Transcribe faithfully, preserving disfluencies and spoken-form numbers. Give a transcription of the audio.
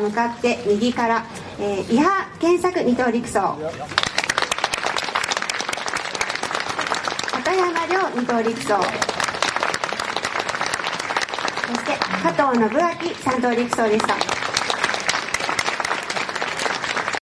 向かって右から、えー、伊波健作二等陸曹、片山亮二等陸曹、そして加藤信明三等陸曹でした。